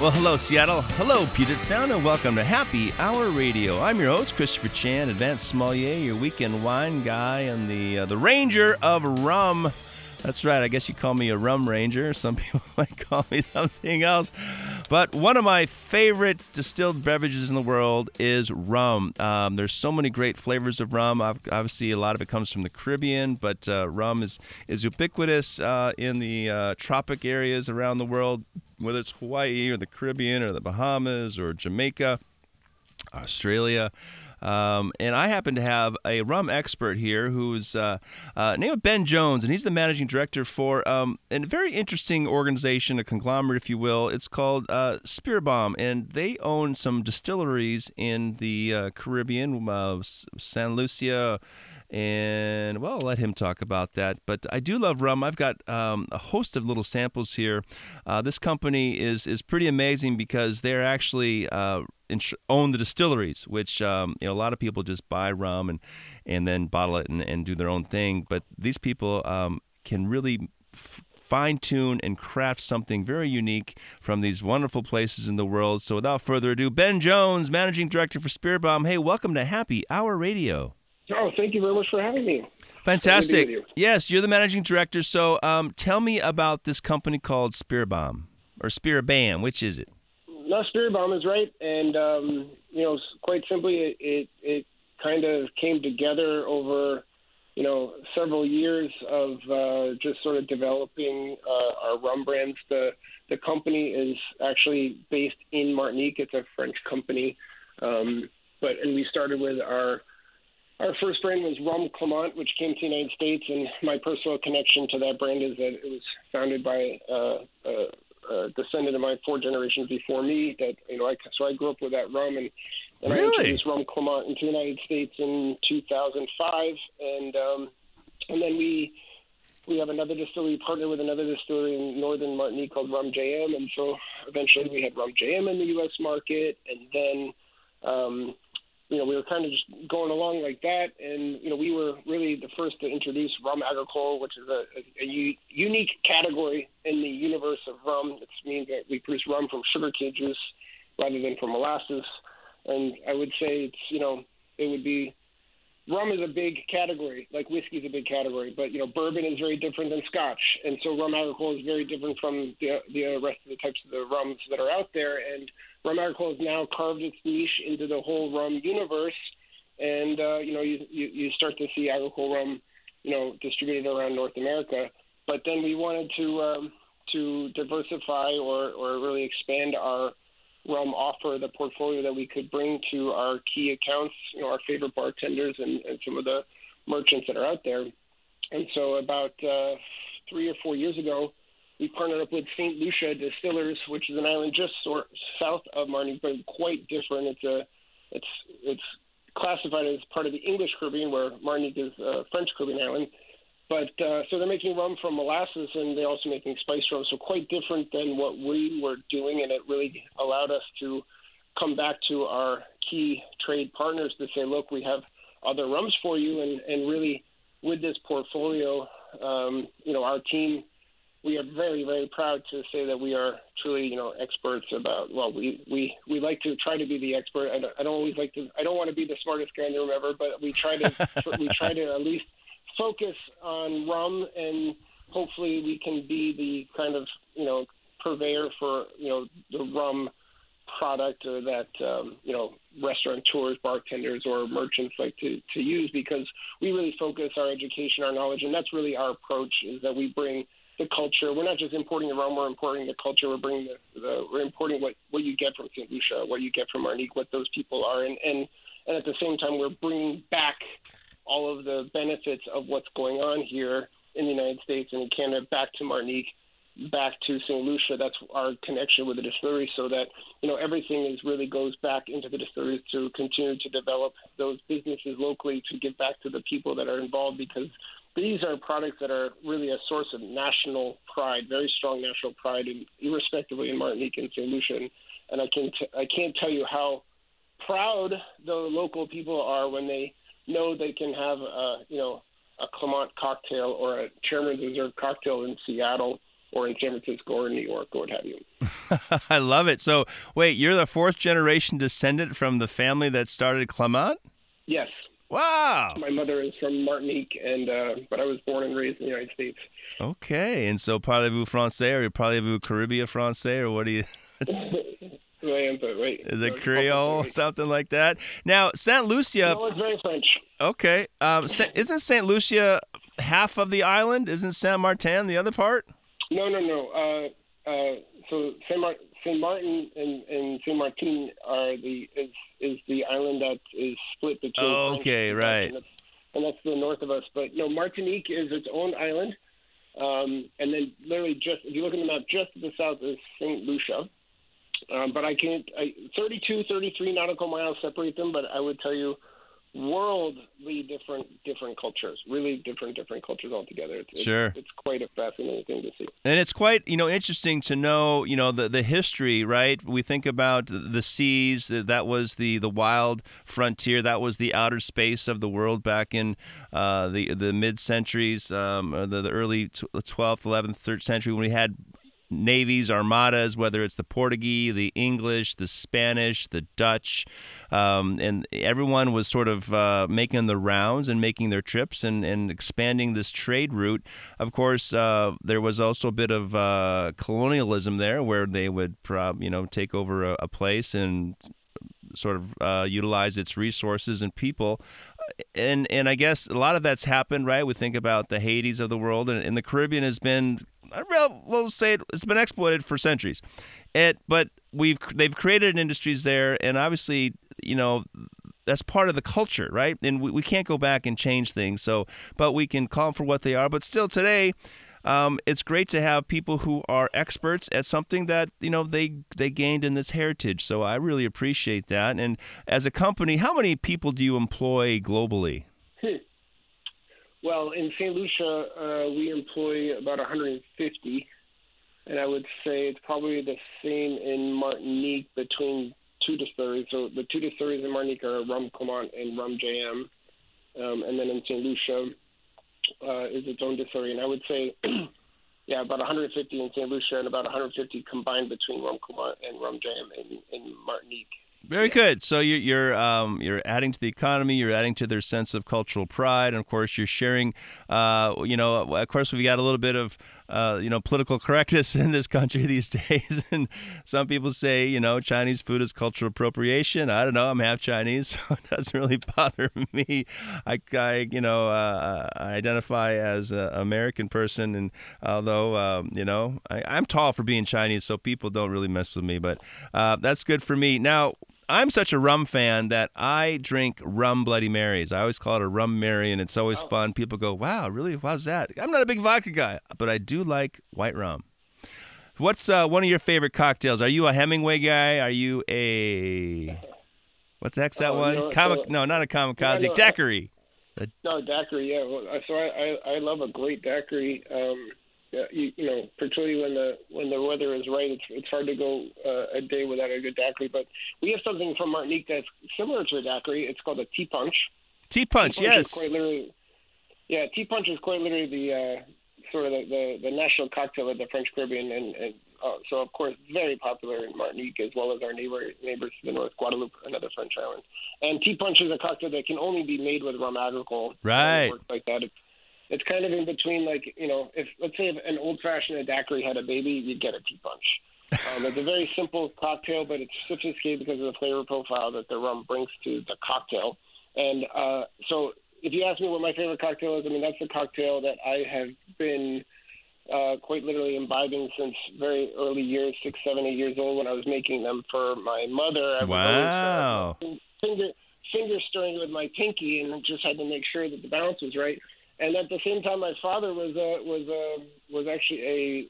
Well, hello, Seattle. Hello, Puget Sound, and welcome to Happy Hour Radio. I'm your host, Christopher Chan, advanced sommelier, your weekend wine guy, and the ranger of rum. That's right. I guess you call me a rum ranger. Some people might call me something else. But one of my favorite distilled beverages in the world is rum. There's so many great flavors of rum. Obviously, a lot of it comes from the Caribbean, but rum is ubiquitous in the tropic areas around the world, whether it's Hawaii or the Caribbean or the Bahamas or Jamaica, Australia. And I happen to have a rum expert here who's named Ben Jones, and he's the managing director for a very interesting organization, a conglomerate, if you will. It's called Spirit Bomb, and they own some distilleries in the Caribbean, St. Lucia, and, well, I'll let him talk about that. But I do love rum. I've got a host of little samples here. This company is pretty amazing because they're actually own the distilleries, which a lot of people just buy rum and then bottle it and do their own thing. But these people can really fine-tune and craft something very unique from these wonderful places in the world. So without further ado, Ben Jones, managing director for Spirit Bomb. Hey, welcome to Happy Hour Radio. Oh, thank you very much for having me. Fantastic. Yes, you're the managing director. So tell me about this company called Spirit Bomb, or Spirit Bam. Which is it? No, Spirit Bomb is right. And, quite simply, it kind of came together over, several years of just sort of developing our rum brands. The company is actually based in Martinique. It's a French company. And we started with our first brand was Rhum Clément, which came to the United States, and my personal connection to that brand is that it was founded by a descendant of mine 4 generations before me. That so I grew up with that rum, and really? I introduced Rhum Clément into the United States in 2005, and then we have another distillery partner with another distillery in northern Martinique called Rhum J.M, and so eventually we had Rhum J.M in the U.S. market, and then. We were kind of just going along like that, and we were really the first to introduce rum agricole, which is a unique category in the universe of rum. It means that we produce rum from sugarcane juice rather than from molasses. And I would say rum is a big category, like whiskey is a big category, but bourbon is very different than Scotch, and so rum agricole is very different from the rest of the types of the rums that are out there, and. Rum Agricole has now carved its niche into the whole rum universe, and you start to see Agricole rum, distributed around North America. But then we wanted to diversify or really expand our rum offer, the portfolio that we could bring to our key accounts, our favorite bartenders and some of the merchants that are out there. And so about 3 or 4 years ago, we partnered up with St. Lucia Distillers, which is an island just south of Martinique, but quite different. It's classified as part of the English Caribbean, where Martinique is a French Caribbean island. But so they're making rum from molasses, and they're also making spice rum, so quite different than what we were doing, and it really allowed us to come back to our key trade partners to say, look, we have other rums for you, and really with this portfolio, our team. We are very, very proud to say that we are truly, experts about. Well, we like to try to be the expert. I don't always like to. I don't want to be the smartest guy in the room ever, but we try to at least focus on rum, and hopefully we can be the kind of purveyor for the rum product or that restaurateurs, bartenders, or merchants like to use, because we really focus our education, our knowledge, and that's really our approach, is that we bring. The culture. We're not just importing the rum. We're importing the culture. We're bringing we're importing what you get from Saint Lucia, what you get from Martinique, what those people are, and at the same time, we're bringing back all of the benefits of what's going on here in the United States and in Canada back to Martinique back to St. Lucia. That's our connection with the distillery, so that, you know, everything is really goes back into the distilleries to continue to develop those businesses locally, to give back to the people that are involved, because these are products that are really a source of national pride, very strong national pride, and irrespectively in Martinique and St. Lucia. And I can't tell you how proud the local people are when they know they can have a Clément cocktail or a Chairman's Reserve cocktail in Seattle or in San Francisco or New York or what have you. I love it. So, wait, you're the fourth generation descendant from the family that started Clément? Yes. Wow. My mother is from Martinique, but I was born and raised in the United States. Okay. And so, parlez-vous français or parlez-vous Caribbean français, or what do you... Is it Creole, something like that? Now, St. Lucia... No, it's very French. Okay. Isn't St. Lucia half of the island? Isn't Saint Martin the other part? No. So Saint Martin and Saint Martin is the island that is split between... Oh, okay, right. And that's the north of us. But, no, Martinique is its own island. And then literally just... If you look at the map, just to the south is St. Lucia. But 33 nautical miles separate them, but I would tell you worldly different cultures, really different cultures altogether. It's quite a fascinating thing to see. And it's quite, interesting to know, the history, right? We think about the seas, that was the wild frontier, that was the outer space of the world back in the mid-centuries, the early 12th, 11th, 13th century, when we had navies, armadas, whether it's the Portuguese, the English, the Spanish, the Dutch, and everyone was sort of making the rounds and making their trips and expanding this trade route. Of course, there was also a bit of colonialism there, where they would take over a place and sort of utilize its resources and people. And I guess a lot of that's happened, right? We think about the Haitis of the world, and the Caribbean has been, we'll say it's been exploited for centuries. But they've created industries there, and obviously, that's part of the culture, right? And we can't go back and change things, but we can call them for what they are. But still today, it's great to have people who are experts at something that they gained in this heritage. So I really appreciate that. And as a company, how many people do you employ globally? Well, in St. Lucia, we employ about 150, and I would say it's probably the same in Martinique between two distilleries. So the two distilleries in Martinique are Rhum Clément and Rhum J.M, and then in St. Lucia is its own distillery. And I would say, about 150 in St. Lucia and about 150 combined between Rhum Clément and Rhum J.M in Martinique. Very good. So you're adding to the economy. You're adding to their sense of cultural pride, and of course you're sharing. Of course we've got a little bit of political correctness in this country these days, and some people say Chinese food is cultural appropriation. I don't know. I'm half Chinese, so it doesn't really bother me. I identify as an American person, and although I'm tall for being Chinese, so people don't really mess with me. But that's good for me now. I'm such a rum fan that I drink rum Bloody Marys. I always call it a rum Mary, and it's always fun. People go, wow, really? How's that? I'm not a big vodka guy, but I do like white rum. What's one of your favorite cocktails? Are you a Hemingway guy? Are you a... What's the heck's that one? Not a kamikaze. No, daiquiri. Daiquiri, yeah. Well, so I love a great daiquiri. Particularly when the weather is right, it's hard to go a day without a good daiquiri. But we have something from Martinique that's similar to a daiquiri. It's called a tea punch. Tea punch, yes. Tea punch is quite literally the sort of the national cocktail of the French Caribbean, and so of course very popular in Martinique, as well as our neighbors to the north, Guadeloupe, another French island. And tea punch is a cocktail that can only be made with rum agricole. Right. Like that. It's kind of in between, if let's say if an old-fashioned a daiquiri had a baby, you'd get a tea punch. It's a very simple cocktail, but it's sophisticated because of the flavor profile that the rum brings to the cocktail. And so if you ask me what my favorite cocktail is, that's the cocktail that I have been quite literally imbibing since very early years, 6, 7, 8 years old, when I was making them for my mother. Wow. I was finger stirring with my pinky, and just had to make sure that the balance was right. And at the same time, my father was actually a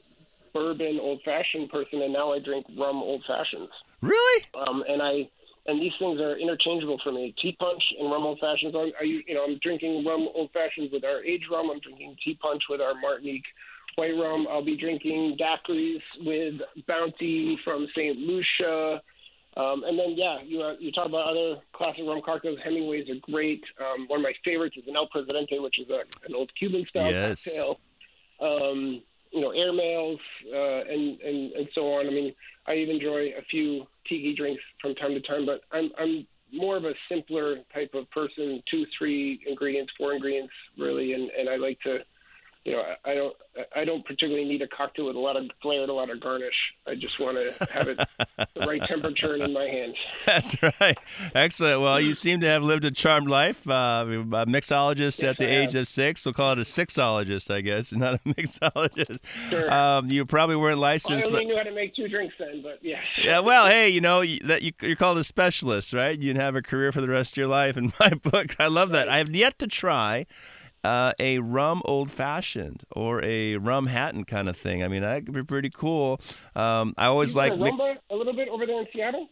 bourbon old-fashioned person, and now I drink rum old-fashions. Really? And these things are interchangeable for me. Tea punch and rum old-fashions. I'm drinking rum old-fashions with our aged rum. I'm drinking tea punch with our Martinique white rum. I'll be drinking daiquiris with Bounty from St. Lucia. You talk about other classic rum cocktails. Hemingways are great. One of my favorites is an El Presidente, which is an old Cuban-style cocktail. Airmails and so on. I mean, I even enjoy a few tiki drinks from time to time, but I'm more of a simpler type of person. 2, 3 ingredients, 4 ingredients, really, and I like to. I don't particularly need a cocktail with a lot of flair and a lot of garnish. I just want to have it the right temperature and in my hands. That's right. Excellent. Well, you seem to have lived a charmed life. A mixologist at the age of 6. We'll call it a sixologist, I guess, not a mixologist. Sure. You probably weren't licensed. I only knew how to make 2 drinks then, but yeah. Yeah. Well, hey, you're called a specialist, right? You'd have a career for the rest of your life. In my book, I love that. I have yet to try a rum old-fashioned or a rum Hatton kind of thing. I mean, that could be pretty cool. I always like rumba a little bit over there in Seattle.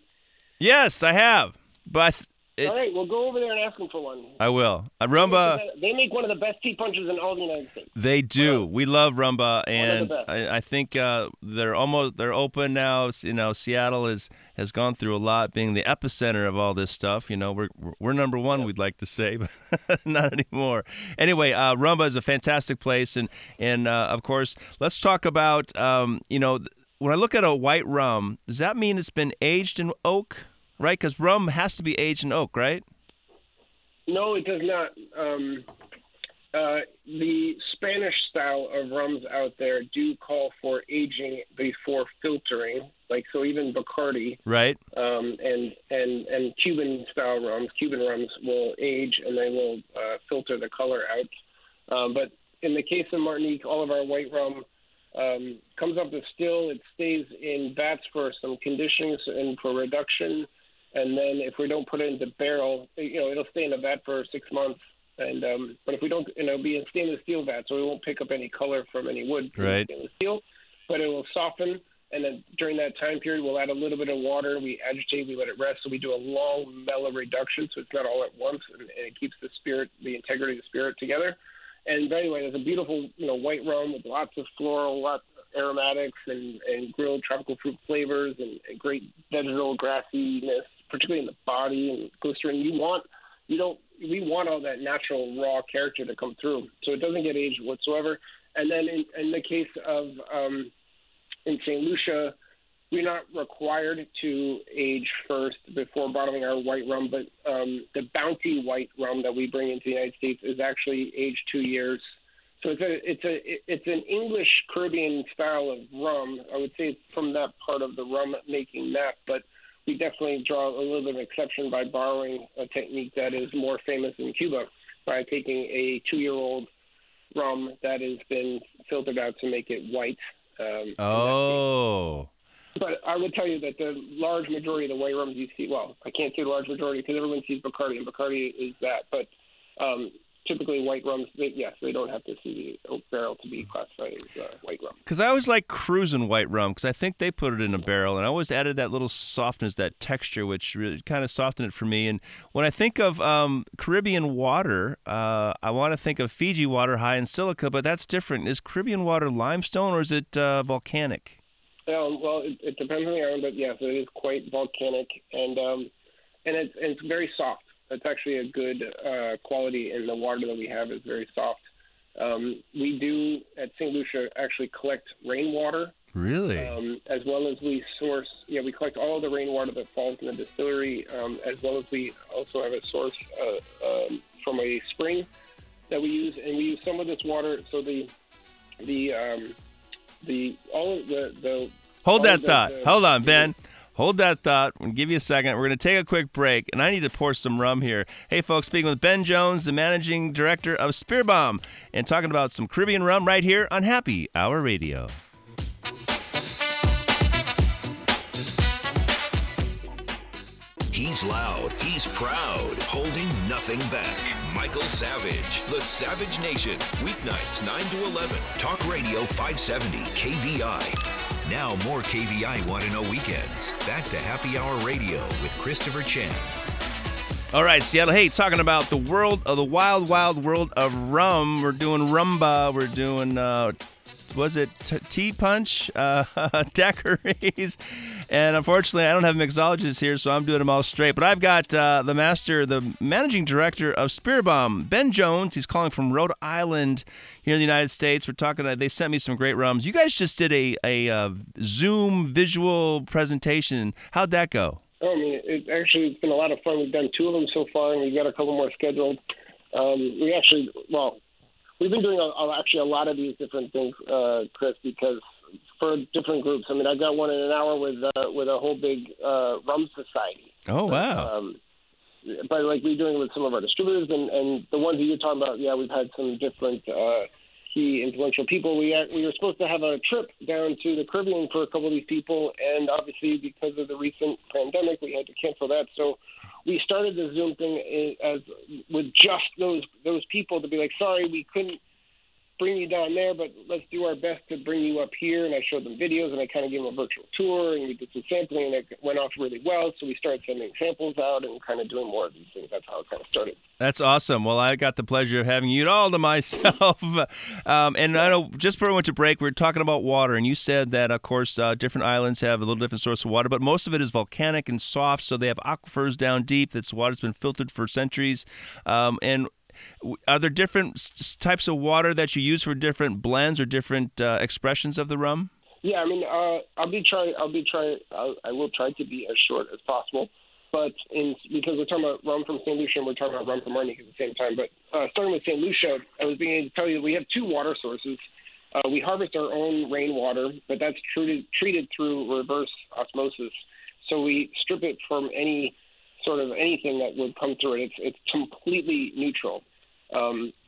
Yes, I have. But all right, we'll go over there and ask them for one. I will. Rumba. They make one of the best tea punches in all the United States. They do. We love rumba, and I think they're open now. You know, Seattle has gone through a lot, being the epicenter of all this stuff. You know, we're number one. We'd like to say, but not anymore. Anyway, rumba is a fantastic place, and of course, let's talk about when I look at a white rum, does that mean it's been aged in oak? Right, because rum has to be aged in oak, right? No, it does not. The Spanish style of rums out there do call for aging before filtering, like so. Even Bacardi, right? And Cuban style rums, will age and they will filter the color out. But in the case of Martinique, all of our white rum comes up the still. It stays in vats for some conditioning and for reduction. And then if we don't put it in the barrel, it'll stay in the vat for 6 months. And but if we don't, it'll be in stainless steel vat, so we won't pick up any color from any wood from stainless steel. But it will soften, and then during that time period, we'll add a little bit of water. We agitate, we let it rest, so we do a long mellow reduction, so it's not all at once, and it keeps the spirit, the integrity of the spirit together. And anyway, there's a beautiful, white rum with lots of floral, lots of aromatics, and grilled tropical fruit flavors, and great vegetal grassiness, particularly in the body and glycerin. We want all that natural raw character to come through, so it doesn't get aged whatsoever. And then in the case of in St. Lucia, we're not required to age first before bottling our white rum, but the Bounty white rum that we bring into the United States is actually aged 2 years. So it's an English Caribbean style of rum. I would say it's from that part of the rum making map, but we definitely draw a little bit of an exception by borrowing a technique that is more famous in Cuba by taking a 2-year-old rum that has been filtered out to make it white. But I would tell you that the large majority of the white rums you see, well, I can't say the large majority because everyone sees Bacardi, and Bacardi is that. But typically white rums, they don't have to see the oak barrel to be classified as white rum. Because I always like cruising white rum because I think they put it in a barrel, and I always added that little softness, that texture, which really kind of softened it for me. And when I think of Caribbean water, I want to think of Fiji water high in silica, but that's different. Is Caribbean water limestone or is it volcanic? Well, it depends on the island, but yes, it is quite volcanic, and it's very soft. That's actually a good quality in the water that we have is very soft. We do at St. Lucia actually collect rainwater, really, as well as we source. Yeah, we collect all the rainwater that falls in the distillery, as well as we also have a source from a spring that we use, and we use some of this water. So Hold on, Ben. Hold that thought. We'll give you a second. We're going to take a quick break, and I need to pour some rum here. Hey, folks, speaking with Ben Jones, the managing director of Spirit Bomb, and talking about some Caribbean rum right here on Happy Hour Radio. He's loud. He's proud. Holding nothing back. Michael Savage. The Savage Nation. Weeknights 9 to 11. Talk Radio 570 KVI. Now more KVI Want to Know Weekends. Back to Happy Hour Radio with Christopher Chan. All right, Seattle. Hey, talking about the world of the wild, wild world of rum. We're doing rumba. We're doing, was it tea punch, daiquiris? And unfortunately, I don't have mixologists here, so I'm doing them all straight. But I've got the managing director of Spirit Bomb, Ben Jones. He's calling from Rhode Island here in the United States. We're talking. They sent me some great rums. You guys just did a Zoom visual presentation. How'd that go? I mean, it's been a lot of fun. We've done two of them so far, and we've got a couple more scheduled. We've been doing a lot of these different things, Chris, because for different groups. I mean, I got one in an hour with a whole big rum society. Oh, wow. But we're doing it with some of our distributors, and the ones that you're talking about, yeah, we've had some different key influential people. We were supposed to have a trip down to the Caribbean for a couple of these people, and obviously because of the recent pandemic, we had to cancel that. So we started the Zoom thing with just those people to be like, sorry, we couldn't bring you down there, but let's do our best to bring you up here. And I showed them videos, and I kind of gave them a virtual tour, and we did some sampling, and it went off really well. So we started sending samples out and kind of doing more of these things. That's how it kind of started. That's awesome. Well, I got the pleasure of having you all to myself. And I know just before we went to break, we were talking about water, and you said that, of course, different islands have a little different source of water, but most of it is volcanic and soft, so they have aquifers down deep. That's water's been filtered for centuries. And are there different types of water that you use for different blends or different expressions of the rum? Yeah, I mean, I will try to be as short as possible, but because we're talking about rum from St. Lucia and we're talking about rum from Martinique at the same time. But starting with St. Lucia, I was beginning to tell you we have two water sources. We harvest our own rainwater, but that's treated through reverse osmosis. So we strip it from any sort of anything that would come through it. It's completely neutral.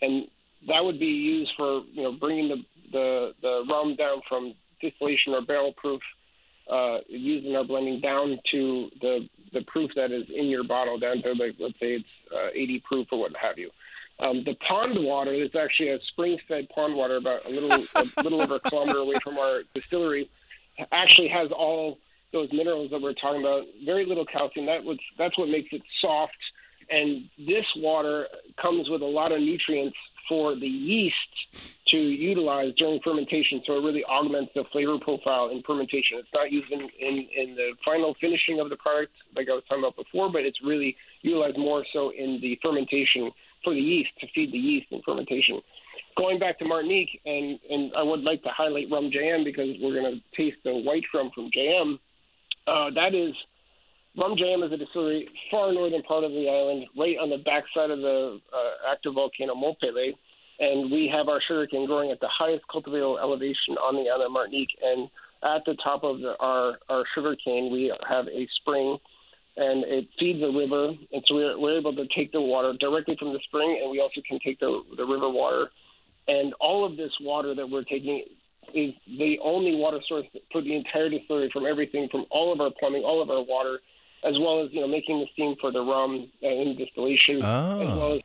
And that would be used for, bringing the rum down from distillation or barrel proof, using our blending down to the proof that is in your bottle, down to, let's say it's 80 proof or what have you. The pond water is actually a spring-fed pond water about a little over a kilometer away from our distillery, actually has all those minerals that we're talking about, very little calcium. That's what makes it soft. And this water comes with a lot of nutrients for the yeast to utilize during fermentation, so it really augments the flavor profile in fermentation. It's not used in the final finishing of the product, like I was talking about before, but it's really utilized more so in the fermentation for the yeast, to feed the yeast in fermentation. Going back to Martinique, and I would like to highlight Rhum J.M. because we're going to taste the white rum from J.M., Rhum J.M. is a distillery far northern part of the island, right on the backside of the active volcano Mont Pelée, and we have our sugarcane growing at the highest cultivatable elevation on the island of Martinique. And at the top of our sugarcane, we have a spring, and it feeds the river, and so we're able to take the water directly from the spring, and we also can take the river water. And all of this water that we're taking is the only water source for the entire distillery, from everything, from all of our plumbing, all of our water, as well as making the steam for the rum in distillation, as well as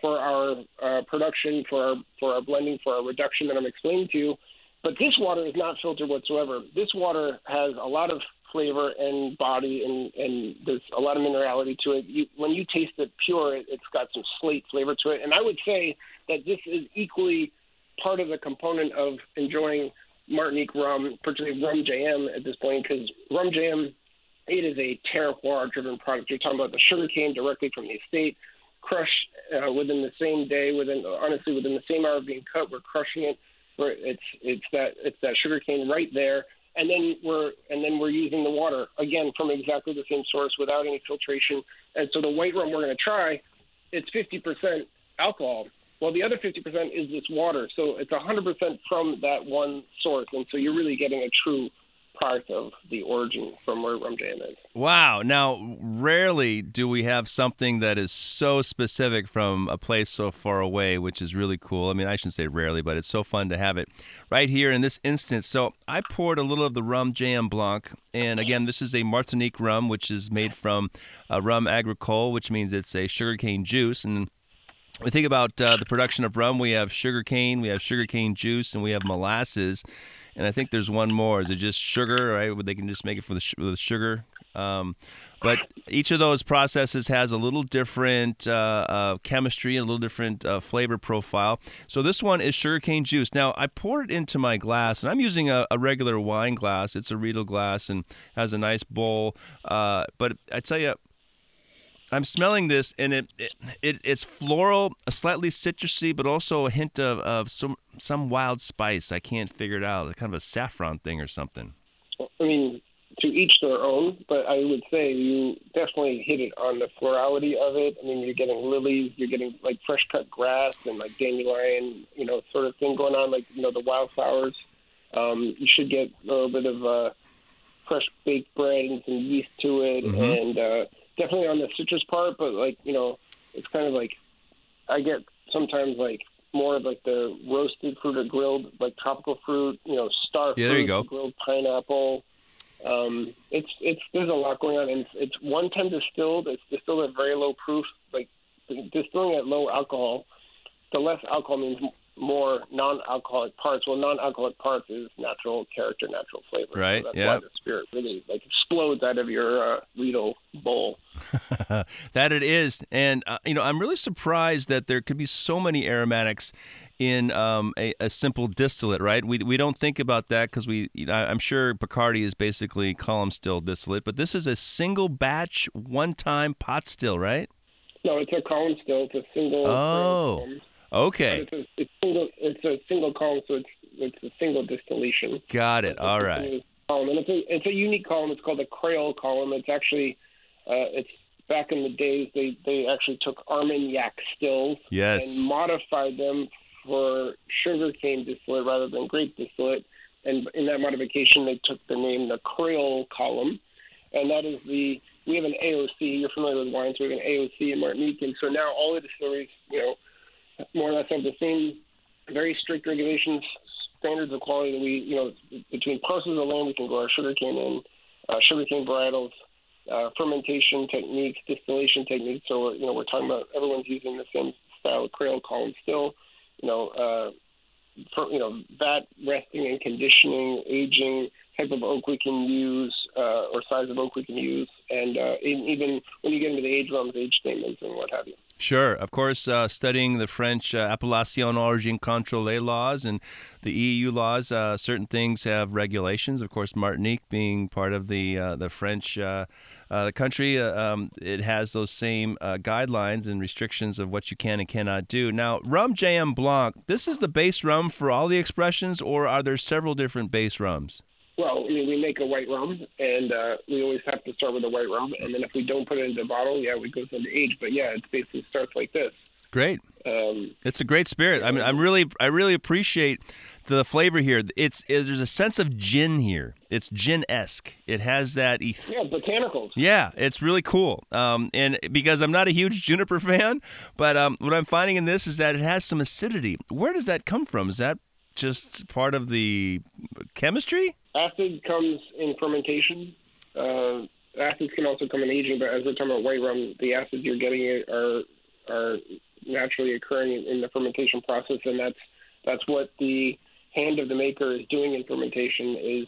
for our production, for our blending, for our reduction that I'm explaining to you. But this water is not filtered whatsoever. This water has a lot of flavor and body, and there's a lot of minerality to it. When you taste it pure, it's got some slate flavor to it. And I would say that this is equally part of the component of enjoying Martinique rum, particularly Rhum J.M. at this point, because Rhum J.M., it is a terroir-driven product. You're talking about the sugarcane directly from the estate, crushed within the same day, within the same hour of being cut, we're crushing it. It's that sugarcane right there, and then we're using the water again from exactly the same source without any filtration. And so the white rum we're going to try, it's 50% alcohol. Well, the other 50% is this water, so it's 100% from that one source, and so you're really getting a true product of the origin from where Rhum J.M. is. Wow. Now, rarely do we have something that is so specific from a place so far away, which is really cool. I mean, I shouldn't say rarely, but it's so fun to have it right here in this instance. So I poured a little of the Rhum J.M Blanc. And again, this is a Martinique rum, which is made from rum agricole, which means it's a sugarcane juice. And we think about the production of rum. We have sugarcane juice, and we have molasses. And I think there's one more. Is it just sugar, right? They can just make it with sugar. But each of those processes has a little different chemistry, a little different flavor profile. So this one is sugarcane juice. Now, I pour it into my glass, and I'm using a regular wine glass. It's a Riedel glass and has a nice bowl. But I tell you, I'm smelling this, and it's floral, slightly citrusy, but also a hint of some wild spice. I can't figure it out. It's kind of a saffron thing or something. I mean, to each their own, but I would say you definitely hit it on the florality of it. I mean, you're getting lilies, you're getting like fresh cut grass and like dandelion, sort of thing going on, like, the wildflowers. You should get a little bit of fresh baked bread and some yeast to it, and definitely on the citrus part, but like, it's kind of like I get sometimes like more of like the roasted fruit or grilled, like tropical fruit, star fruit, there you go. Grilled pineapple. There's a lot going on, and it's one time distilled. It's distilled at very low proof, like distilling at low alcohol. The less alcohol means more non-alcoholic parts. Well, non-alcoholic parts is natural character, natural flavor. Right. So that's why the spirit really like explodes out of your Riedel bowl. That it is, and I'm really surprised that there could be so many aromatics in a simple distillate, right? We don't think about that because I'm sure Bacardi is basically column still distillate, but this is a single batch, one-time pot still, right? No, it's a column still. It's a single. Oh, okay. It's a single column, so it's a single distillation. Got it. All right. Column. And it's a unique column. It's called the Créole Column. It's actually it's. Back in the days, they actually took Armagnac stills and modified them for sugarcane distillate rather than grape distillate. And in that modification, they took the name the Creole Column. And that is we have an AOC. You're familiar with wine, so we have an AOC in Martinique. And so now all the distilleries, more or less have the same very strict regulations, standards of quality that we, between parcels of land, we can grow our sugarcane in, sugarcane varietals, fermentation techniques, distillation techniques. So, we're talking about everyone's using the same style of Creole Column still. Vat resting and conditioning, aging, type of oak we can use, or size of oak we can use, and even when you get into the age realms, age statements and what have you. Sure. Of course, studying the French Appellation d'Origine Contrôlée laws and the EU laws, certain things have regulations. Of course, Martinique being part of the French the country, it has those same guidelines and restrictions of what you can and cannot do. Now, Rhum J.M. Blanc, this is the base rum for all the expressions, or are there several different base rums? Well, we make a white rum, and we always have to start with a white rum. And then if we don't put it into a bottle, it goes into age. But, it basically starts like this. Great. It's a great spirit. I mean, I really appreciate the flavor here. There's a sense of gin here. It's gin-esque. It has that botanicals. Yeah, it's really cool. And because I'm not a huge juniper fan, but what I'm finding in this is that it has some acidity. Where does that come from? Is that just part of the chemistry? Acid comes in fermentation. Acids can also come in aging, but as we're talking about white rum, the acids you're getting are naturally occurring in the fermentation process, and that's what the hand of the maker is doing in fermentation is,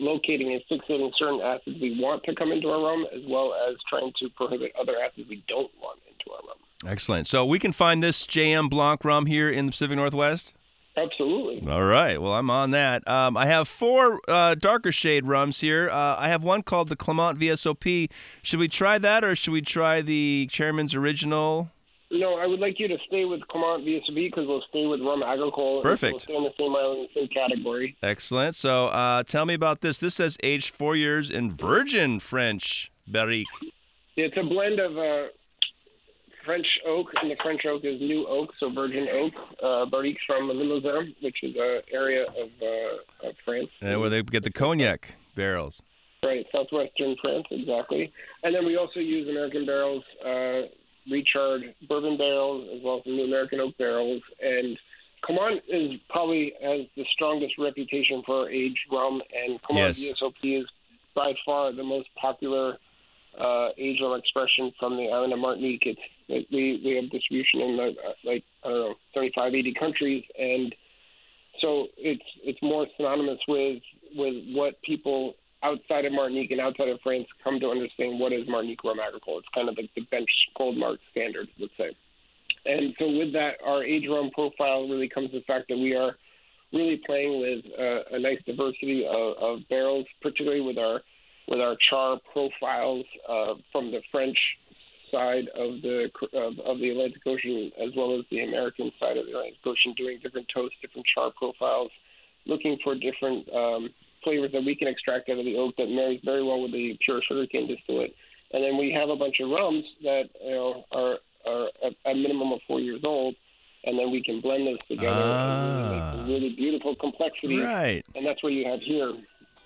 locating and fixating certain acids we want to come into our rum, as well as trying to prohibit other acids we don't want into our rum. Excellent. So we can find this J.M. Blanc rum here in the Pacific Northwest? Absolutely. All right. Well, I'm on that. I have four darker shade rums here. I have one called the Clément VSOP. Should we try that, or should we try the Chairman's Original? No, I would like you to stay with Clément VSOP because we'll stay with Rum Agricole. Perfect. We'll stay in the same island, same category. Excellent. So tell me about this. This says aged 4 years in virgin French barrique. It's a blend of... French oak, and the French oak is new oak, so virgin oak, barrique from Limousin, which is an area of France. And where they get the cognac barrels. Right, southwestern France, exactly. And then we also use American barrels, recharred bourbon barrels, as well as the new American oak barrels. And Clément is probably has the strongest reputation for aged rum, and Clément DSOP is by far the most popular aged rum expression from the island of Martinique. It's we have distribution in like I don't know 35, 80 countries, and so it's more synonymous with what people outside of Martinique and outside of France come to understand what is Martinique rum agricole. It's kind of like the bench cold mark standard, let's say. And so with that, our age rum profile really comes to the fact that we are really playing with a nice diversity of barrels, particularly with our char profiles from the French side of the Atlantic Ocean, as well as the American side of the Atlantic Ocean, doing different toasts, different char profiles, looking for different flavors that we can extract out of the oak that marries very well with the pure sugarcane distillate. And then we have a bunch of rums that are a minimum of 4 years old, and then we can blend those together and really beautiful complexity. Right. And that's what you have here.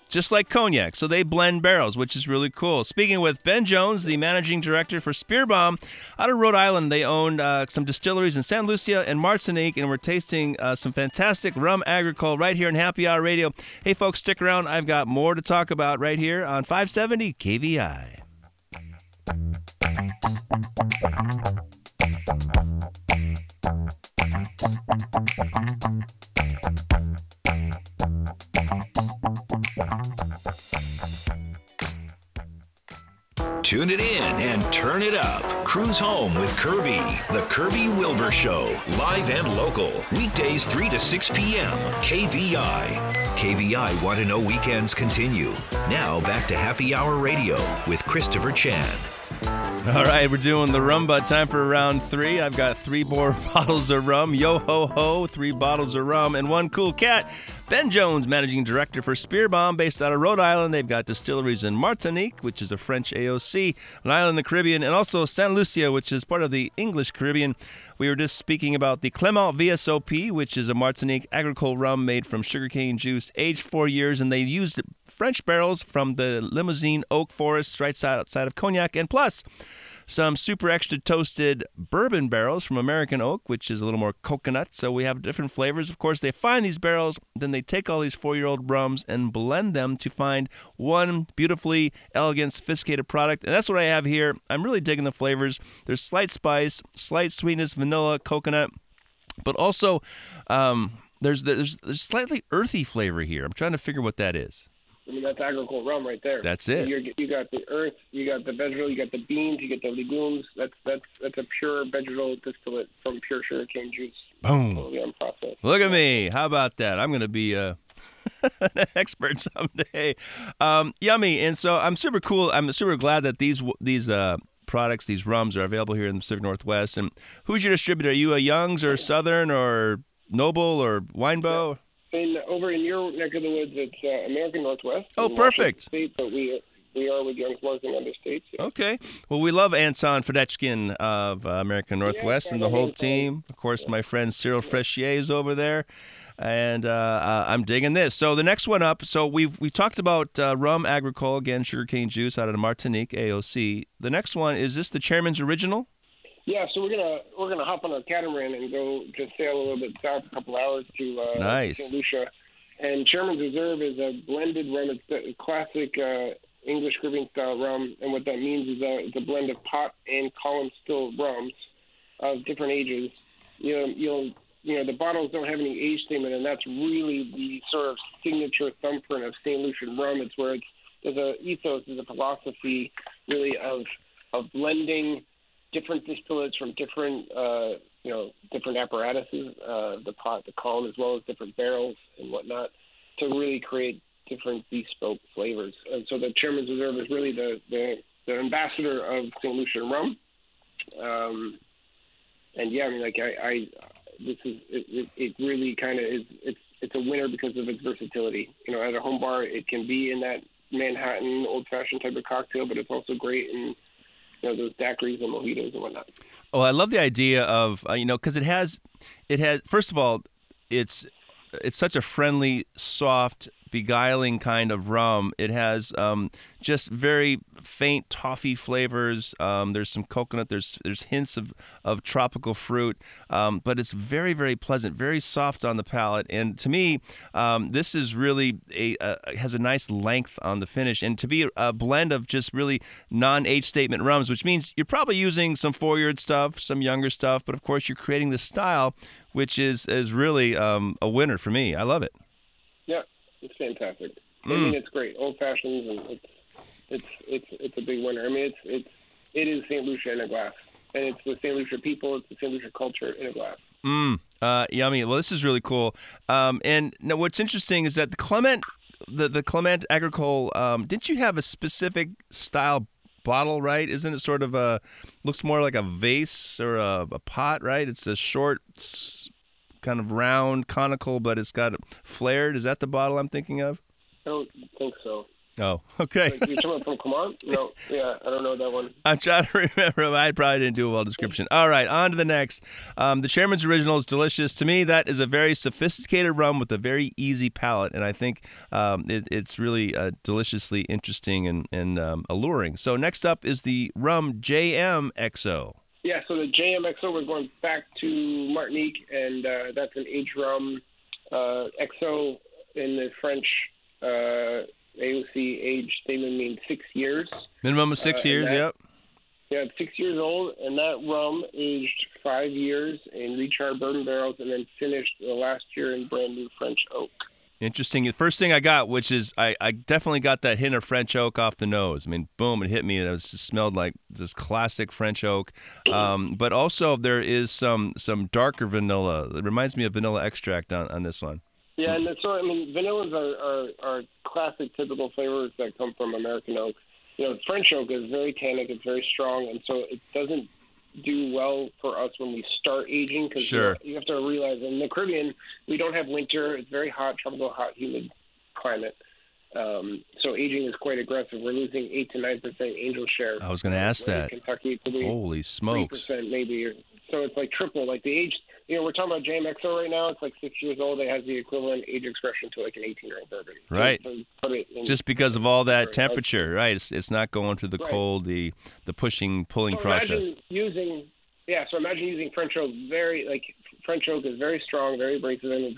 Just like cognac. So they blend barrels, which is really cool. Speaking with Ben Jones, the managing director for Spirit Bomb out of Rhode Island. They own some distilleries in St. Lucia and Martinique, and we're tasting some fantastic rum agricole right here in Happy Hour Radio. Hey, folks, stick around. I've got more to talk about right here on 570 KVI. Tune it in and turn it up. Cruise home with Kirby. The Kirby Wilbur Show, live and local. Weekdays 3 to 6 p.m. KVI. KVI Want to Know Weekends continue. Now back to Happy Hour Radio with Christopher Chan. All right, we're doing the rumba. Time for round three. I've got three more bottles of rum. Yo ho ho, three bottles of rum and one cool cat. Ben Jones, managing director for Spirit Bomb, based out of Rhode Island. They've got distilleries in Martinique, which is a French AOC, an island in the Caribbean, and also Saint Lucia, which is part of the English Caribbean. We were just speaking about the Clément VSOP, which is a Martinique agricole rum made from sugarcane juice, aged 4 years, and they used French barrels from the Limousin oak forest right outside of Cognac, and plus some super extra toasted bourbon barrels from American oak, which is a little more coconut, so we have different flavors. Of course, they find these barrels, then they take all these four-year-old rums and blend them to find one beautifully elegant, sophisticated product, and that's what I have here. I'm really digging the flavors. There's slight spice, slight sweetness, vanilla, coconut, but also there's slightly earthy flavor here. I'm trying to figure what that is. I mean, that's agricole rum right there. That's it. You got the earth, you got the vegetal, you got the beans, you get the legumes. That's a pure vegetal distillate from pure sugarcane juice. Boom. Totally unprocessed. Look at me. How about that? I'm going to be an expert someday. Yummy. And so I'm super cool. I'm super glad that these products, these rums are available here in the Pacific Northwest. And who's your distributor? Are you a Young's or Southern or Noble or Winebow? Yeah. Over in your neck of the woods, it's American Northwest. Oh, perfect. State, but we are with Young's Marketing under states. So. Okay. Well, we love Anton Fedechkin of American Northwest and the whole team. Of course, my friend Cyril Fréchier is over there, and I'm digging this. So the next one up, so we talked about rum agricole, again, sugarcane juice out of the Martinique, AOC. The next one, is this the Chairman's Original? Yeah, so we're gonna hop on our catamaran and go to sail a little bit south, a couple hours to St. Lucia. And Chairman's Reserve is a blended rum. It's a classic English Caribbean style rum, and what that means is that it's a blend of pot and column still rums of different ages. You know the bottles don't have any age statement, and that's really the sort of signature thumbprint of St. Lucian rum. It's where there's an ethos, there's a philosophy, really of blending different distillates from different, different apparatuses, the pot, the column, as well as different barrels and whatnot, to really create different bespoke flavors. And so the Chairman's Reserve is really the ambassador of St. Lucian rum. It really kind of is. It's a winner because of its versatility. You know, at a home bar, it can be in that Manhattan old-fashioned type of cocktail, but it's also great in those daiquiris and mojitos and whatnot. Oh, I love the idea of, because it has, first of all, it's such a friendly, soft, beguiling kind of rum. It has just very faint toffee flavors. There's some coconut. There's hints of tropical fruit, but it's very, very pleasant, very soft on the palate. And to me, this is really has a nice length on the finish. And to be a blend of just really non-age statement rums, which means you're probably using some four-yeared stuff, some younger stuff, but of course you're creating this style, which is really a winner for me. I love it. Yeah, it's fantastic. I mean, it's great. Old fashions, and it's a big winner. I mean, it is St. Lucia in a glass, and it's the St. Lucia people, it's the St. Lucia culture in a glass. Yummy. Well, this is really cool. And now what's interesting is that the Clément Agricole, didn't you have a specific style bottle, right? Isn't it sort of looks more like a vase or a pot, right? It's a short, kind of round, conical, but it's got flared. Is that the bottle I'm thinking of? I don't think so. Oh, okay. Like, you're talking from Clément? No, yeah, I don't know that one. I'm trying to remember. I probably didn't do a well description. All right, on to the next. The Chairman's Original is delicious. To me, that is a very sophisticated rum with a very easy palate, and I think it's really deliciously interesting and alluring. So next up is the Rhum J.M. XO. Yeah, so the J.M. XO, we're going back to Martinique, and that's an aged rum XO in the French... AOC age statement means 6 years. Minimum of 6 years, yep. Yeah, 6 years old, and that rum aged 5 years in recharred bourbon barrels and then finished the last year in brand-new French oak. Interesting. The first thing I got, which is I definitely got that hint of French oak off the nose. I mean, boom, it hit me, and it just smelled like this classic French oak. But also there is some darker vanilla. It reminds me of vanilla extract on this one. Yeah, and so, I mean, vanillas are classic, typical flavors that come from American oak. You know, French oak is very tannic, it's very strong, and so it doesn't do well for us when we start aging because you have to realize in the Caribbean, we don't have winter. It's very hot, tropical, hot, humid climate. So aging is quite aggressive. We're losing 8 to 9% angel share. I was going to ask that. Kentucky, holy smokes. 3% maybe. So it's like triple. Like the age, you know, we're talking about JMXO right now. It's like 6 years old. It has the equivalent age expression to like an 18-year-old bourbon. Right. So put it in, just because of all that temperature, right? It's not going through the cold, the pushing, pulling process. Imagine using French oak. French oak is very strong, very abrasive, and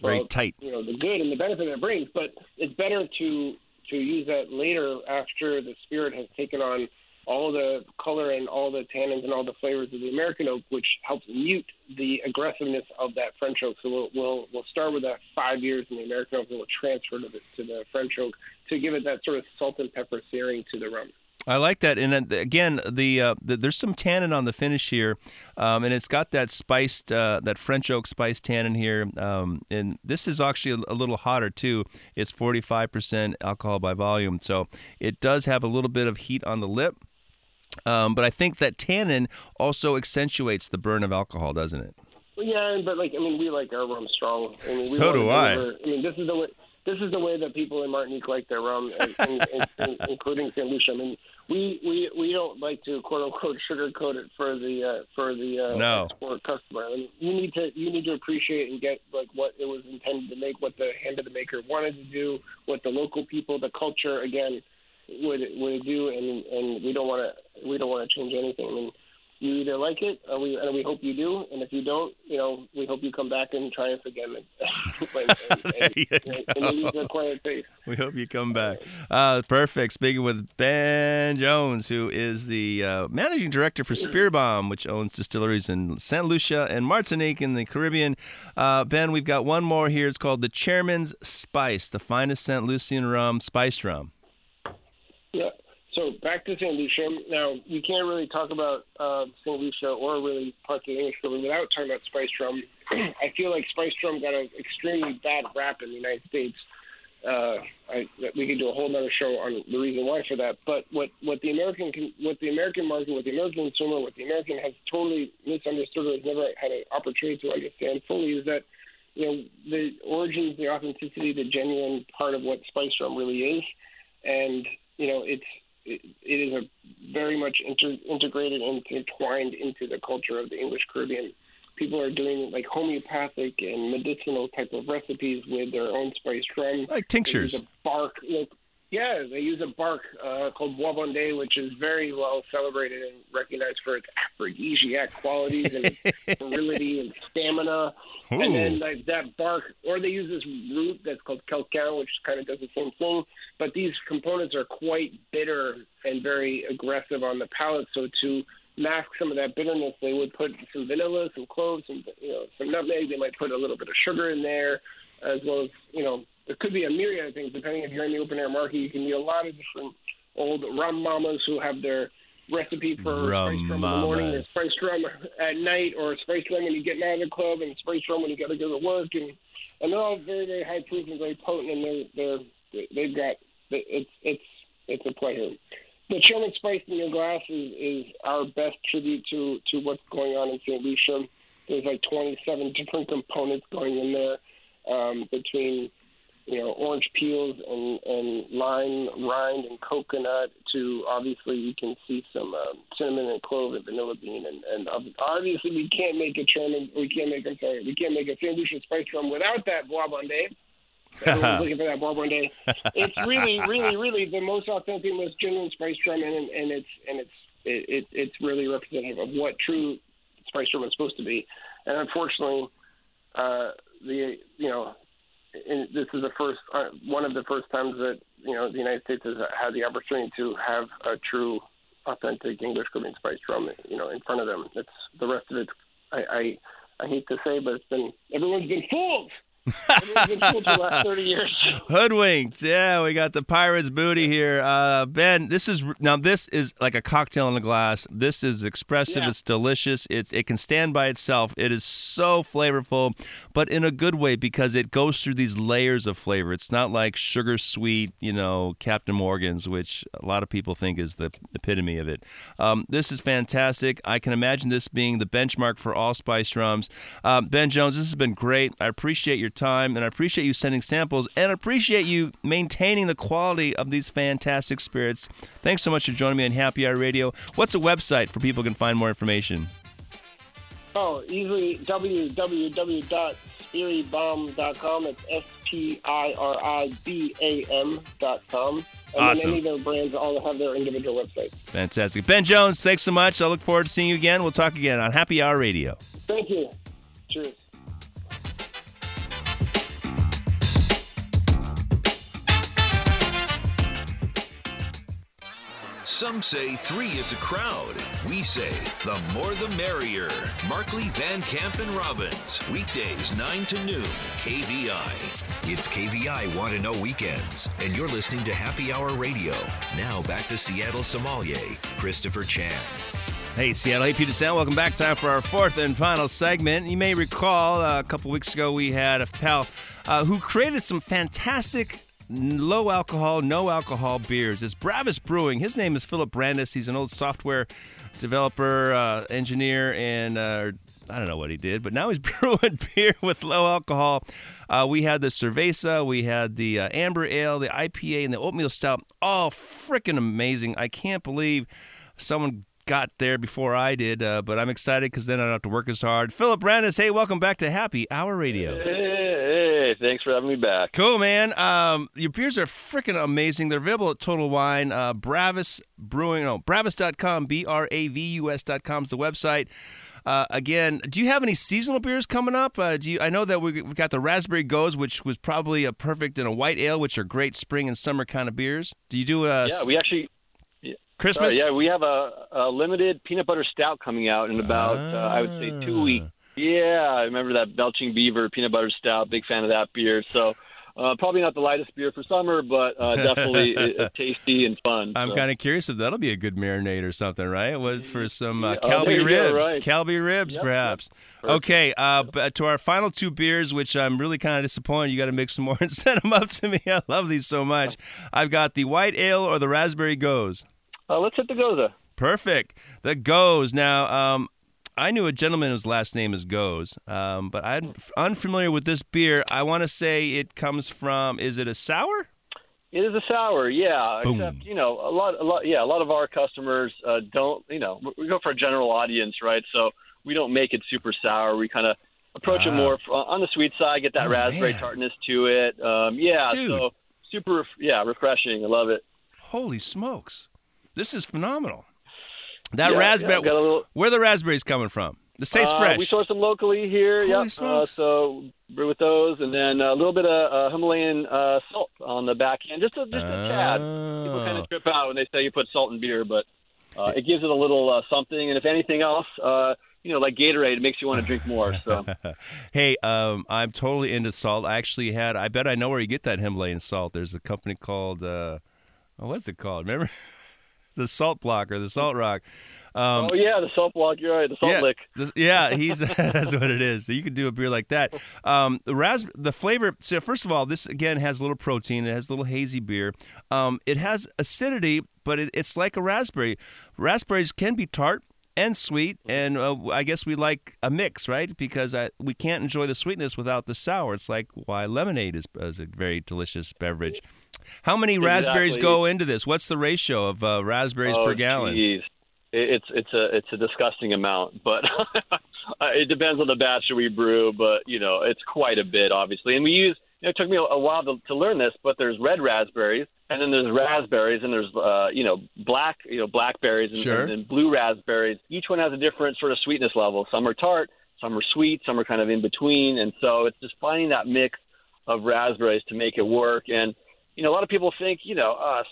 very tight. You know, the good and the benefit that it brings, but it's better to use that later after the spirit has taken on all the color and all the tannins and all the flavors of the American oak, which helps mute the aggressiveness of that French oak. So we'll start with that 5 years in the American oak, and we'll transfer to the French oak to give it that sort of salt and pepper searing to the rum. I like that, and again, there's some tannin on the finish here, and it's got that spiced, that French oak spice tannin here, and this is actually a little hotter too. It's 45% alcohol by volume, so it does have a little bit of heat on the lip, but I think that tannin also accentuates the burn of alcohol, doesn't it? Yeah, but we like our rum strong. I mean, so do I. This is the way. This is the way that people in Martinique like their rum, and including St. Lucia. I mean, we don't like to quote unquote sugarcoat it for the export customer. I mean, you need to appreciate and get like what it was intended to make, what the hand of the maker wanted to do, what the local people, the culture again would do, and we don't want to change anything. I mean, you either like it, and we hope you do, and if you don't, we hope you come back and try us again. We hope you come back. Perfect. Speaking with Ben Jones, who is the managing director for Spirit Bomb, which owns distilleries in St. Lucia and Martinique in the Caribbean. Ben, we've got one more here. It's called the Chairman's Spice, the finest St. Lucian rum, spiced rum. Yeah. So back to St. Lucia. Now, we can't really talk about St. Lucia or really parts of the English Caribbean without talking about spiced rum. I feel like spiced rum got an extremely bad rap in the United States. We could do a whole other show on the reason why for that. But what the American consumer, what the American has totally misunderstood or has never had an opportunity to understand fully is that the origins, the authenticity, the genuine part of what spiced rum really is, and it is a very much integrated and intertwined into the culture of the English Caribbean. people are doing like homeopathic and medicinal type of recipes with their own spiced rum. Like tinctures. They use a bark. Called Bois Bandé, which is very well celebrated and recognized for its aphrodisiac qualities and its virility and stamina. Ooh. And then like that bark, or they use this root that's called Kalkan, which kind of does the same thing. But these components are quite bitter and very aggressive on the palate. So to mask some of that bitterness, they would put some vanilla, some cloves, and some nutmeg. They might put a little bit of sugar in there, as well as it could be a myriad of things. Depending if you're in the open air market, you can meet a lot of different old rum mamas who have their recipe for spiced rum in the morning, and spiced rum at night, or spiced rum when you get out of the club, and spiced rum when you got to go to work, and they're all very, very high proof and very potent, and it's a pleasure. The Chairman's Spice in Your Glass is our best tribute to what's going on in St. Lucia. There's like 27 different components going in there, between orange peels and lime, rind, and coconut, to obviously you can see some cinnamon and clove and vanilla bean, and obviously we can't make a St. Lucia spice rum without that Bois Bandé. Everyone's looking for that Bois Bandé. It's really, really, really the most authentic, most genuine spice rum, and it's really representative of what true spice rum is supposed to be. And unfortunately, this is the first one of the first times that the United States has had the opportunity to have a true, authentic English Caribbean spice rum, in front of them. It's the rest of it. I hate to say, but everyone's been fooled. Last 30 years. Hoodwinked. Yeah, we got the pirate's booty here. Ben, this is like a cocktail in a glass. This is expressive. Yeah. It's delicious. It can stand by itself. It is so flavorful, but in a good way, because it goes through these layers of flavor. It's not like sugar sweet, Captain Morgan's, which a lot of people think is the epitome of it. This is fantastic. I can imagine this being the benchmark for all spice rums. Ben Jones, this has been great. I appreciate your time, and I appreciate you sending samples, and I appreciate you maintaining the quality of these fantastic spirits. Thanks so much for joining me on Happy Hour Radio. What's a website for people who can find more information? Oh, easily www.spiribomb.com. It's spiribam.com. And awesome. Many of their brands all have their individual websites. Fantastic. Ben Jones, thanks so much. I look forward to seeing you again. We'll talk again on Happy Hour Radio. Thank you. Cheers. Some say three is a crowd. We say the more the merrier. Markley, Van Camp, and Robbins. Weekdays 9 to noon, KVI. It's KVI Want to Know Weekends, and you're listening to Happy Hour Radio. Now back to Seattle sommelier, Christopher Chan. Hey, Seattle. Hey, Puget Sound. Welcome back. Time for our fourth and final segment. You may recall a couple weeks ago we had a pal who created some fantastic low alcohol, no alcohol beers. It's Bravus Brewing. His name is Philip Brandes. He's an old software developer, engineer, and I don't know what he did, but now he's brewing beer with low alcohol. We had the Cerveza, we had the Amber Ale, the IPA, and the Oatmeal Stout. All freaking amazing. I can't believe someone got there before I did, but I'm excited because then I don't have to work as hard. Philip Brandes, hey, welcome back to Happy Hour Radio. Hey, thanks for having me back. Cool, man. Your beers are freaking amazing. They're available at Total Wine, Bravus Brewing. No, Bravus.com, BRAVUS.com is the website. Again, do you have any seasonal beers coming up? I know that we got the Raspberry Goes, which was probably a perfect, and a White Ale, which are great spring and summer kind of beers. Do you do a... Yeah, we actually... Christmas? We have a limited peanut butter stout coming out in about, I would say, 2 weeks. Yeah, I remember that Belching Beaver peanut butter stout. Big fan of that beer. So probably not the lightest beer for summer, but definitely tasty and fun. I'm kind of curious if that'll be a good marinade or something, right? It was for some Calbee ribs. Right. Calbee ribs, yep, perhaps. Yep. Okay, but to our final two beers, which I'm really kind of disappointed. You got to make some more and send them up to me. I love these so much. I've got the White Ale or the Raspberry Goes. Let's hit the Goza. Perfect. The Goes. Now, I knew a gentleman whose last name is Goes, but I'm unfamiliar with this beer. I want to say it comes from, is it a sour? It is a sour, yeah. Boom. Except, a lot of our customers don't, we go for a general audience, right? So we don't make it super sour. We kind of approach it more on the sweet side, get that raspberry tartness to it. So super, refreshing. I love it. Holy smokes. This is phenomenal. That raspberry, where are the raspberries coming from? This tastes fresh. We source them locally here. Holy smokes. So brew with those, and then a little bit of Himalayan salt on the back end, just a tad. People kind of trip out when they say you put salt in beer, but it gives it a little something. And if anything else, like Gatorade, it makes you want to drink more. So, hey, I'm totally into salt. I bet I know where you get that Himalayan salt. There's a company called, what's it called? Remember? The Salt Block or the Salt Rock. The Salt Block. You're right, the Salt Lick. That's what it is. So you could do a beer like that. The flavor. So first of all, this again has a little protein. It has a little hazy beer. It has acidity, but it's like a raspberry. Raspberries can be tart and sweet, and I guess we like a mix, right? Because we can't enjoy the sweetness without the sour. It's like why lemonade is a very delicious beverage. How many raspberries go into this? What's the ratio of raspberries per gallon? Geez. It's a disgusting amount, but it depends on the batch that we brew. But it's quite a bit, obviously. And we use. It took me a while to learn this, but there's red raspberries, and then there's raspberries, and there's blackberries, and, sure. and blue raspberries. Each one has a different sort of sweetness level. Some are tart, some are sweet, some are kind of in between. And so it's just finding that mix of raspberries to make it work. And a lot of people think,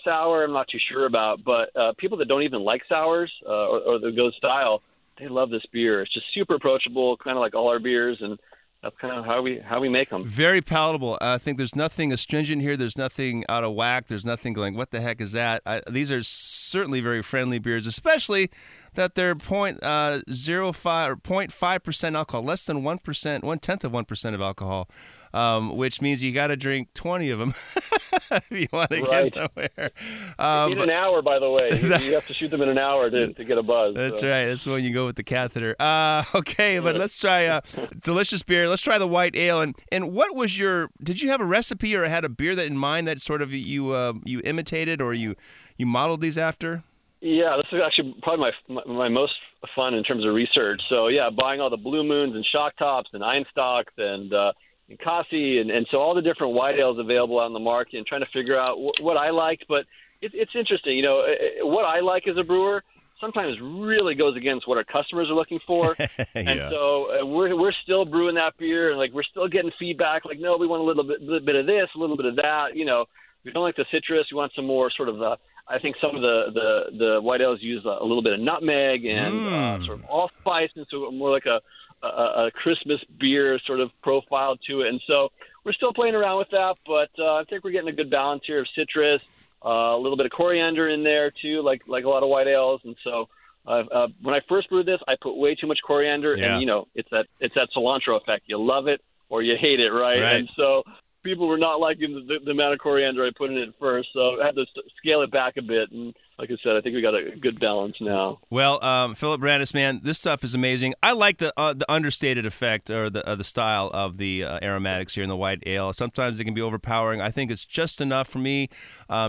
sour, I'm not too sure about, but people that don't even like sours or the ghost style, they love this beer. It's just super approachable, kind of like all our beers, and that's kind of how we make them. Very palatable. I think there's nothing astringent here. There's nothing out of whack. There's nothing going, what the heck is that? These are certainly very friendly beers, especially that they're 0.05 or 0.5% alcohol, less than 1%, 1/10 of 1% of alcohol. Which means you got to drink 20 of them if you want to get somewhere. In an hour, by the way. You have to shoot them in an hour to get a buzz. That's right. That's when you go with the catheter. Okay, but let's try a delicious beer. Let's try the white ale. And what was did you have a recipe or had a beer that in mind that sort of you imitated or you modeled these after? Yeah, this is actually probably my most fun in terms of research. So, buying all the Blue Moons and Shock Tops and Einstocks and Coffee, and so all the different white ales available on the market, and trying to figure out what I liked. But it's interesting, what I like as a brewer sometimes really goes against what our customers are looking for. And so we're still brewing that beer, and like we're still getting feedback, like no, we want a little bit of this, a little bit of that. We don't like the citrus. We want some more sort of I think some of the white ales use a little bit of nutmeg and sort of allspice, and so more like a Christmas beer sort of profile to it. And so we're still playing around with that, but I think we're getting a good balance here of citrus, a little bit of coriander in there too, like a lot of white ales. And so when I first brewed this, I put way too much coriander, and it's that cilantro effect. You love it or you hate it, right? And so people were not liking the amount of coriander I put in it first, so I had to scale it back a bit. And like I said, I think we got a good balance now. Well, Philip Brandes, man, this stuff is amazing. I like the understated effect or the style of the aromatics here in the white ale. Sometimes it can be overpowering. I think it's just enough for me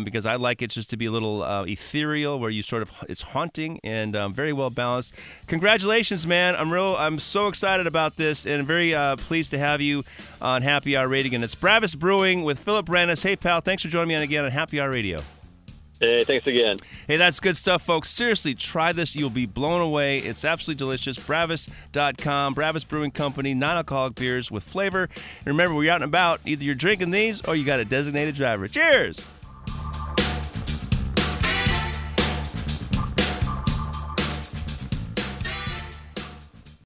because I like it just to be a little ethereal, where you sort of it's haunting and very well balanced. Congratulations, man! I'm so excited about this and very pleased to have you on Happy Hour Radio. And it's Bravus Brewing with Philip Brandes. Hey, pal, thanks for joining me on Happy Hour Radio. Hey, thanks again. Hey, that's good stuff, folks. Seriously, try this. You'll be blown away. It's absolutely delicious. Bravus.com, Bravus Brewing Company, non-alcoholic beers with flavor. And remember, we're out and about. Either you're drinking these or you got a designated driver. Cheers!